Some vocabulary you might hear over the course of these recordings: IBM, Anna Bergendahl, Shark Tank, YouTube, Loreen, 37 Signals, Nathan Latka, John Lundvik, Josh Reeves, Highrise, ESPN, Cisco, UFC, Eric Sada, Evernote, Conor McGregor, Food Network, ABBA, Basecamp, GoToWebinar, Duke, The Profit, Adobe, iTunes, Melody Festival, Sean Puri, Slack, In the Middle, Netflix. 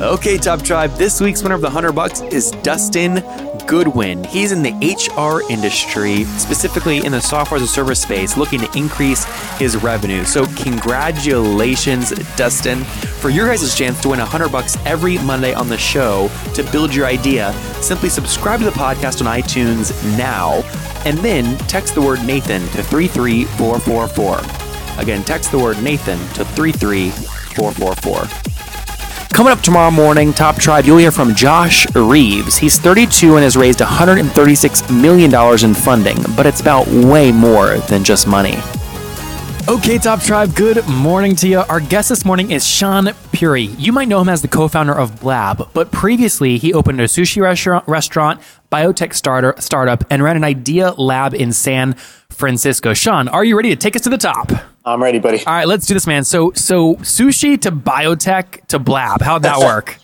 Okay, Top Tribe, this week's winner of the $100 is Dustin Goodwin. He's in the HR industry, specifically in the software as a service space, looking to increase his revenue. So congratulations, Dustin, for your guys' chance to win $100 every Monday on the show to build your idea. Simply subscribe to the podcast on iTunes now, and then text the word Nathan to 33444. Again, text the word Nathan to 33444. Coming up tomorrow morning, Top Tribe, you'll hear from Josh Reeves. He's 32 and has raised $136 million in funding, but it's about way more than just money. Okay, Top Tribe, good morning to you. Our guest this morning is Sean Puri. You might know him as the co-founder of Blab, but previously he opened a sushi restaurant, biotech startup, and ran an idea lab in San Francisco. Sean, are you ready to take us to the top? I'm ready, buddy. All right, let's do this, man. So sushi to biotech to Blab. How'd that work?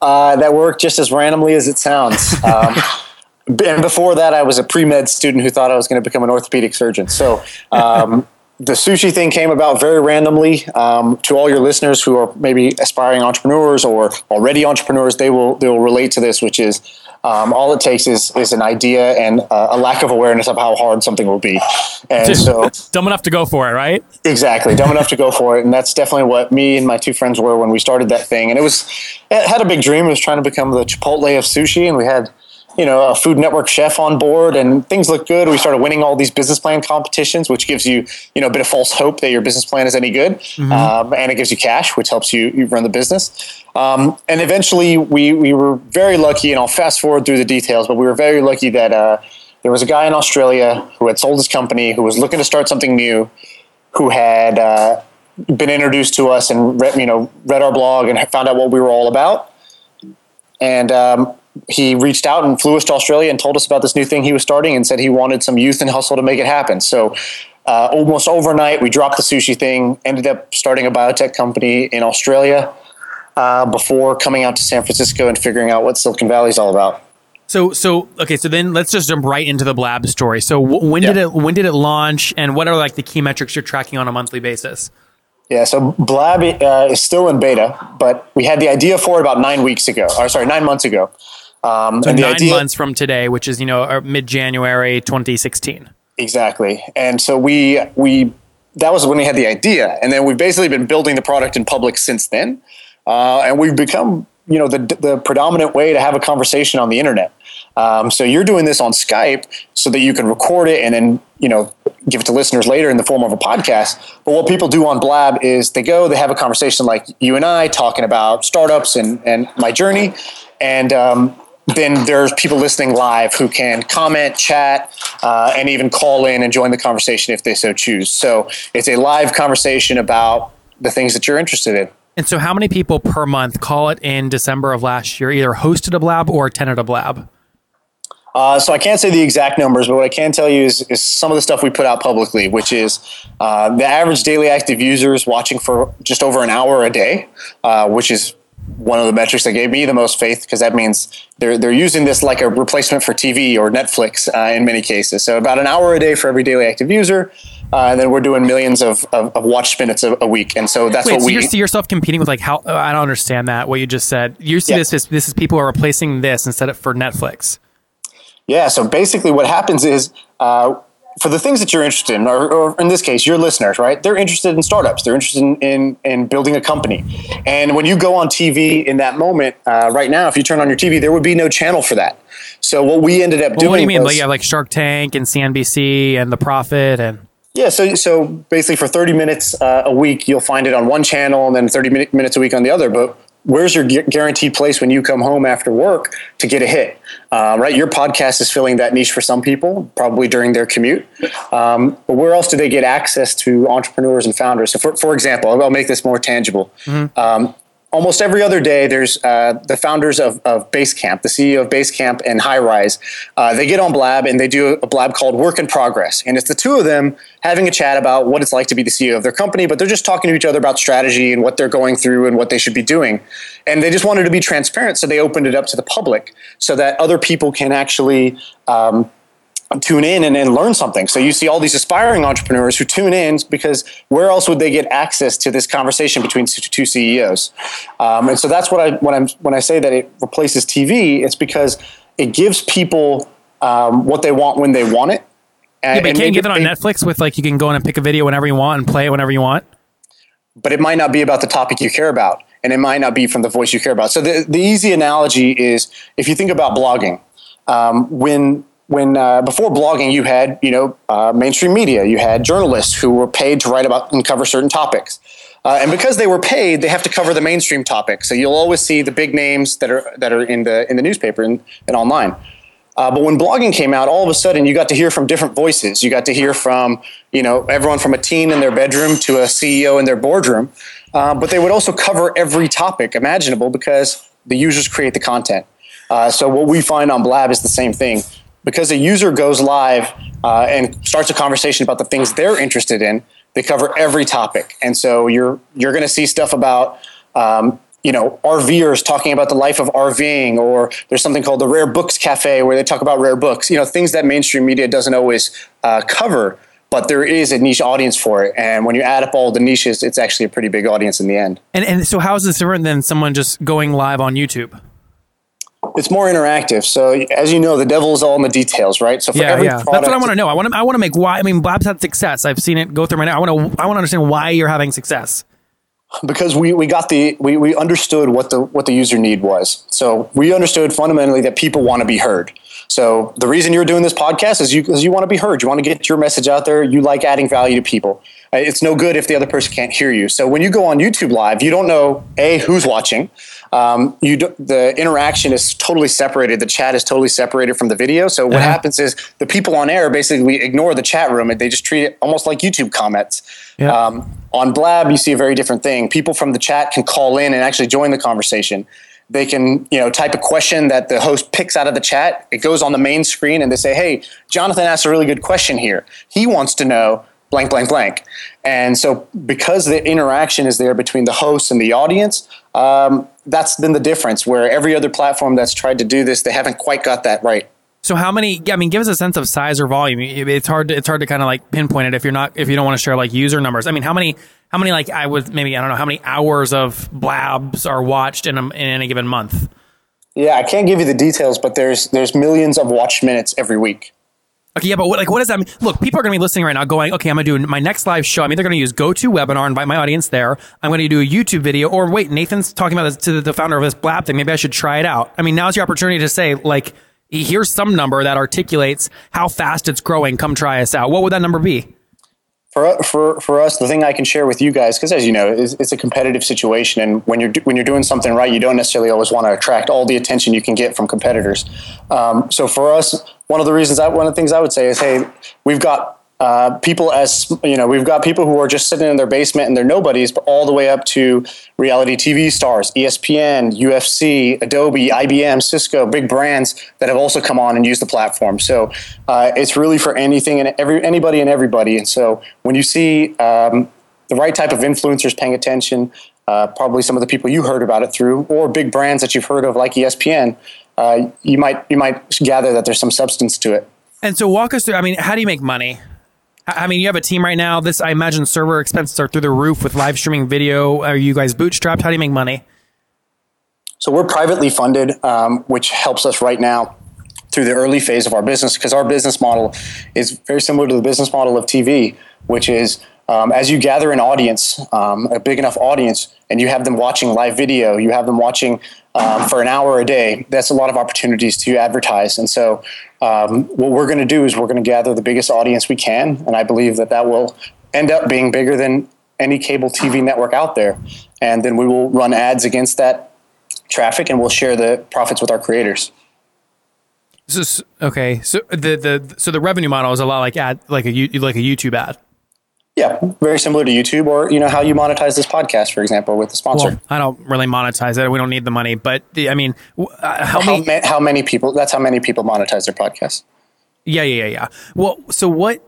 That worked just as randomly as it sounds. And before that, I was a pre-med student who thought I was going to become an orthopedic surgeon. So the sushi thing came about very randomly. To all your listeners who are maybe aspiring entrepreneurs or already entrepreneurs, they will relate to this, which is all it takes is an idea and a lack of awareness of how hard something will be. And dude, so dumb enough to go for it, right? Exactly. Dumb enough to go for it. And that's definitely what me and my two friends were when we started that thing. And it had a big dream. It was trying to become the Chipotle of sushi. And we had, a Food Network chef on board, and things looked good. We started winning all these business plan competitions, which gives you, a bit of false hope that your business plan is any good. Mm-hmm. And it gives you cash, which helps you run the business. And eventually we were very lucky, and I'll fast forward through the details, but we were very lucky that there was a guy in Australia who had sold his company, who was looking to start something new, who had been introduced to us and read our blog and found out what we were all about. And, he reached out and flew us to Australia and told us about this new thing he was starting and said he wanted some youth and hustle to make it happen. So almost overnight, we dropped the sushi thing, ended up starting a biotech company in Australia before coming out to San Francisco and figuring out what Silicon Valley is all about. So then let's just jump right into the Blab story. So when did it launch, and what are the key metrics you're tracking on a monthly basis? Yeah, so Blab is still in beta, but we had the idea for it about 9 months ago. So and 9 months from today, which is, mid-January 2016. Exactly. And so we that was when we had the idea. And then we've basically been building the product in public since then. And we've become, the predominant way to have a conversation on the internet. So you're doing this on Skype so that you can record it and then, give it to listeners later in the form of a podcast. But what people do on Blab is they have a conversation like you and I talking about startups and my journey. And, then there's people listening live who can comment, chat, and even call in and join the conversation if they so choose. So it's a live conversation about the things that you're interested in. And so how many people per month, call it in December of last year, either hosted a Blab or attended a Blab? So I can't say the exact numbers, but what I can tell you is some of the stuff we put out publicly, which is the average daily active users watching for just over an hour a day, which is one of the metrics that gave me the most faith, because that means they're using this like a replacement for TV or Netflix in many cases. So about an hour a day for every daily active user. And then we're doing millions of watch minutes a week. And so that's what we... So you see yourself competing with how... I don't understand that, what you just said. You see this is people are replacing this instead of for Netflix. Yeah. So basically what happens is... for the things that you're interested in, or in this case, your listeners, right? They're interested in startups. They're interested in building a company. And when you go on TV in that moment, right now, if you turn on your TV, there would be no channel for that. So what we ended up doing what do you mean? Was... Like Shark Tank and CNBC and The Profit and... Yeah, so basically for 30 minutes a week, you'll find it on one channel and then 30 minutes a week on the other. But where's your guaranteed place when you come home after work to get a hit? Right, your podcast is filling that niche for some people, probably during their commute. But where else do they get access to entrepreneurs and founders? So, for example, I'll make this more tangible. Mm-hmm. almost every other day, there's the founders of Basecamp, the CEO of Basecamp and Highrise. They get on Blab and they do a Blab called Work in Progress. And it's the two of them having a chat about what it's like to be the CEO of their company, but they're just talking to each other about strategy and what they're going through and what they should be doing. And they just wanted to be transparent, so they opened it up to the public so that other people can actually tune in and learn something. So you see all these aspiring entrepreneurs who tune in because where else would they get access to this conversation between two CEOs? And so that's what when I say that it replaces TV, it's because it gives people what they want when they want it. And, yeah, but you can't get it on Netflix with like you can go in and pick a video whenever you want and play it whenever you want. But it might not be about the topic you care about, and it might not be from the voice you care about. So the easy analogy is if you think about blogging, when before blogging, you had mainstream media. You had journalists who were paid to write about and cover certain topics, and because they were paid, they have to cover the mainstream topic. So you'll always see the big names that are in the newspaper and online. But when blogging came out, all of a sudden you got to hear from different voices. You got to hear from everyone from a teen in their bedroom to a CEO in their boardroom. But they would also cover every topic imaginable because the users create the content. So what we find on Blab is the same thing. Because a user goes live and starts a conversation about the things they're interested in, they cover every topic. And so you're going to see stuff about RVers talking about the life of RVing, or there's something called the Rare Books Cafe where they talk about rare books. Things that mainstream media doesn't always cover, but there is a niche audience for it. And when you add up all the niches, it's actually a pretty big audience in the end. And so how is this different than someone just going live on YouTube? It's more interactive. So as you know, the devil's all in the details, right? So for every product, that's what I want to know. I want to make why. I mean, Blab's had success. I've seen it go through my now. I want to understand why you're having success. Because we understood what the user need was. So we understood fundamentally that people want to be heard. So the reason you're doing this podcast is because you want to be heard. You want to get your message out there. You like adding value to people. It's no good if the other person can't hear you. So when you go on YouTube Live, you don't know, A, who's watching. The interaction is totally separated. The chat is totally separated from the video. So what happens is the people on air basically ignore the chat room and they just treat it almost like YouTube comments. Yeah. On Blab, you see a very different thing. People from the chat can call in and actually join the conversation. They can, type a question that the host picks out of the chat. It goes on the main screen and they say, hey, Jonathan asked a really good question here. He wants to know blank, blank, blank. And so because the interaction is there between the host and the audience, that's been the difference, where every other platform that's tried to do this, they haven't quite got that right. So how many, give us a sense of size or volume. It's hard to kind of like pinpoint it if you don't want to share like user numbers. I mean, how many like how many hours of Blabs are watched in any given month? Yeah, I can't give you the details, but there's millions of watch minutes every week. Okay, yeah, but what does that mean? Look, people are going to be listening right now going, okay, I'm going to do my next live show. I'm either going to use GoToWebinar, invite my audience there. I'm going to do a YouTube video. Or wait, Nathan's talking about this to the founder of this Blab thing. Maybe I should try it out. I mean, now's your opportunity to say, like, here's some number that articulates how fast it's growing. Come try us out. What would that number be? For us, the thing I can share with you guys, because as you know, it's a competitive situation, and when you're doing something right, you don't necessarily always want to attract all the attention you can get from competitors. So for us, one of the things I would say is, hey, we've got people who are just sitting in their basement and they're nobodies, but all the way up to reality TV stars, ESPN, UFC, Adobe, IBM, Cisco, big brands that have also come on and used the platform. So it's really for anything and anybody and everybody. And so when you see the right type of influencers paying attention, probably some of the people you heard about it through, or big brands that you've heard of like ESPN, you might gather that there's some substance to it. And so walk us through, how do you make money? I mean, you have a team right now. I imagine server expenses are through the roof with live streaming video. Are you guys bootstrapped? How do you make money? So we're privately funded, which helps us right now through the early phase of our business, because our business model is very similar to the business model of TV, which is as you gather an audience, a big enough audience, and you have them watching live video, you have them watching for an hour a day, that's a lot of opportunities to advertise. And so what we're going to do is we're going to gather the biggest audience we can. And I believe that will end up being bigger than any cable TV network out there. And then we will run ads against that traffic, and we'll share the profits with our creators. So the revenue model is a lot like a YouTube ad. Yeah, very similar to YouTube, or, you know, how you monetize this podcast, for example, with the sponsor. Well, I don't really monetize it. We don't need the money. But, I mean, how many people? That's how many people monetize their podcast. Yeah. Well, so what?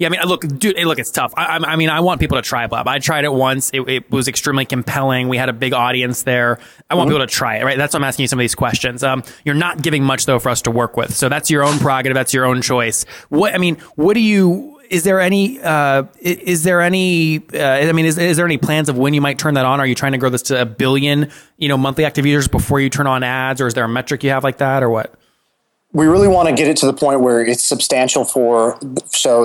Yeah, I mean, look, dude, it's tough. I mean, I want people to try Blab. I tried it once. It was extremely compelling. We had a big audience there. I want people to try it, right? That's why I'm asking you some of these questions. You're not giving much, though, for us to work with. So that's your own prerogative. That's your own choice. Is there any plans of when you might turn that on? Are you trying to grow this to 1 billion, monthly active users before you turn on ads, or is there a metric you have like that, or what? We really want to get it to the point where it's substantial so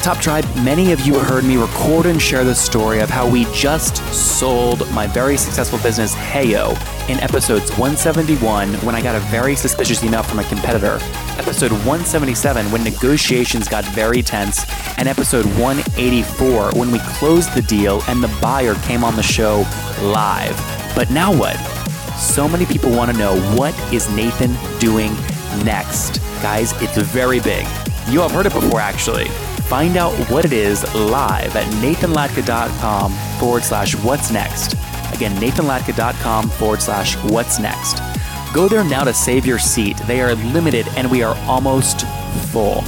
Top Tribe, many of you heard me record and share the story of how we just sold my very successful business, Heyo, in episodes 171 when I got a very suspicious email from a competitor, episode 177 when negotiations got very tense, and episode 184 when we closed the deal and the buyer came on the show live. But now what? So many people want to know, what is Nathan doing next? Guys, it's very big. You have heard it before, actually. Find out what it is live at nathanlatka.com /what's next. Again, nathanlatka.com /what's next. Go there now to save your seat. They are limited and we are almost full.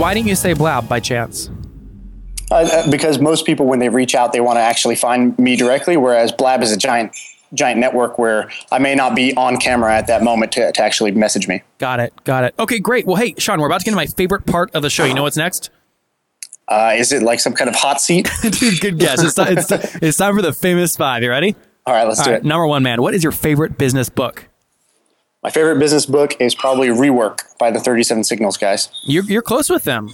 Why didn't you say Blab by chance? Because most people, when they reach out, they want to actually find me directly, whereas Blab is a giant network where I may not be on camera at that moment to actually message me. Got it. Okay, great. Well, hey, Sean, we're about to get into my favorite part of the show. You know what's next? Is it like some kind of hot seat? Dude, good guess. It's time for the famous five. You ready? All right, let's do it. Number one, man, what is your favorite business book? My favorite business book is probably Rework by the 37 Signals guys. You're close with them.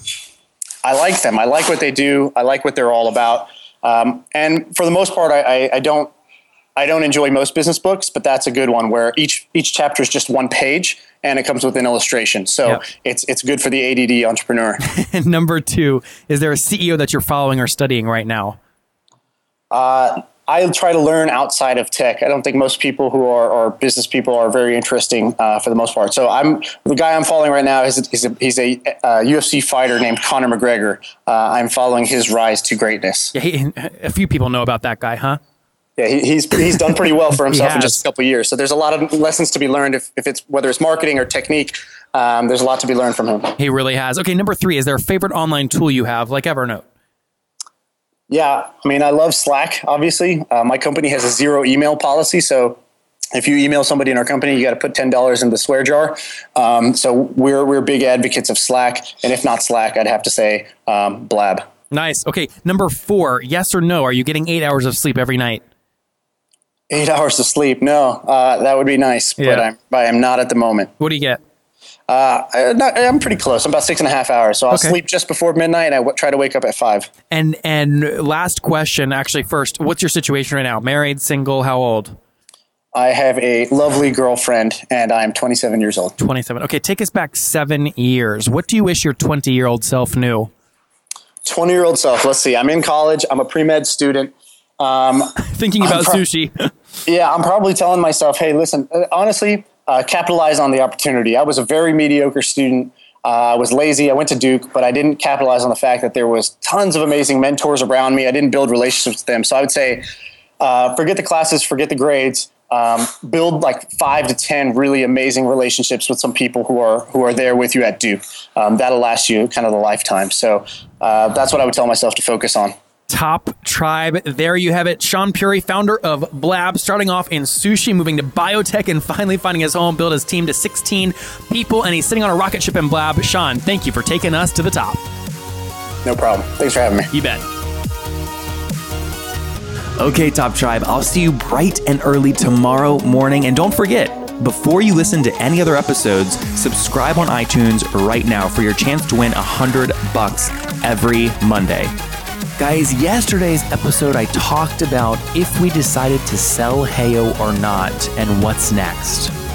I like them. I like what they do. I like what they're all about. And for the most part, I don't I don't enjoy most business books, but that's a good one where each chapter is just one page and it comes with an illustration. So it's good for the ADD entrepreneur. Number two, is there a CEO that you're following or studying right now? I try to learn outside of tech. I don't think most people who are business people are very interesting for the most part. So the guy I'm following right now is he's a UFC fighter named Conor McGregor. I'm following his rise to greatness. Yeah, a few people know about that guy, huh? Yeah, he's done pretty well for himself in just a couple of years. So there's a lot of lessons to be learned whether it's marketing or technique. There's a lot to be learned from him. He really has. Okay, number three, is there a favorite online tool you have, like Evernote? Yeah, I mean, I love Slack, obviously. My company has a zero email policy, so if you email somebody in our company, you got to put $10 in the swear jar. So we're big advocates of Slack, and if not Slack, I'd have to say Blab. Nice. Okay, number four, yes or no? Are you getting 8 hours of sleep every night? 8 hours of sleep? No, that would be nice, but I am not at the moment. What do you get? I'm pretty close. I'm about 6.5 hours. So I'll sleep just before midnight and I try to wake up at 5. And last question, actually first, what's your situation right now? Married, single, how old? I have a lovely girlfriend and I'm 27 years old. 27. Okay, take us back 7 years. What do you wish your 20-year-old self knew? 20-year-old self, let's see. I'm in college. I'm a pre-med student. Thinking about sushi. Yeah, I'm probably telling myself, hey, listen, honestly, capitalize on the opportunity. I was a very mediocre student. I was lazy. I went to Duke, but I didn't capitalize on the fact that there was tons of amazing mentors around me. I didn't build relationships with them. So I would say, forget the classes, forget the grades. Build like 5 to 10 really amazing relationships with some people who are there with you at Duke. That'll last you kind of a lifetime. So that's what I would tell myself to focus on. Top Tribe. There you have it. Sean Puri, founder of Blab, starting off in sushi, moving to biotech, and finally finding his home, built his team to 16 people, and he's sitting on a rocket ship in Blab. Sean, thank you for taking us to the top. No problem. Thanks for having me. You bet. Okay, Top Tribe, I'll see you bright and early tomorrow morning. And don't forget, before you listen to any other episodes, subscribe on iTunes right now for your chance to win $100 every Monday. Guys, yesterday's episode, I talked about if we decided to sell Heyo or not and what's next.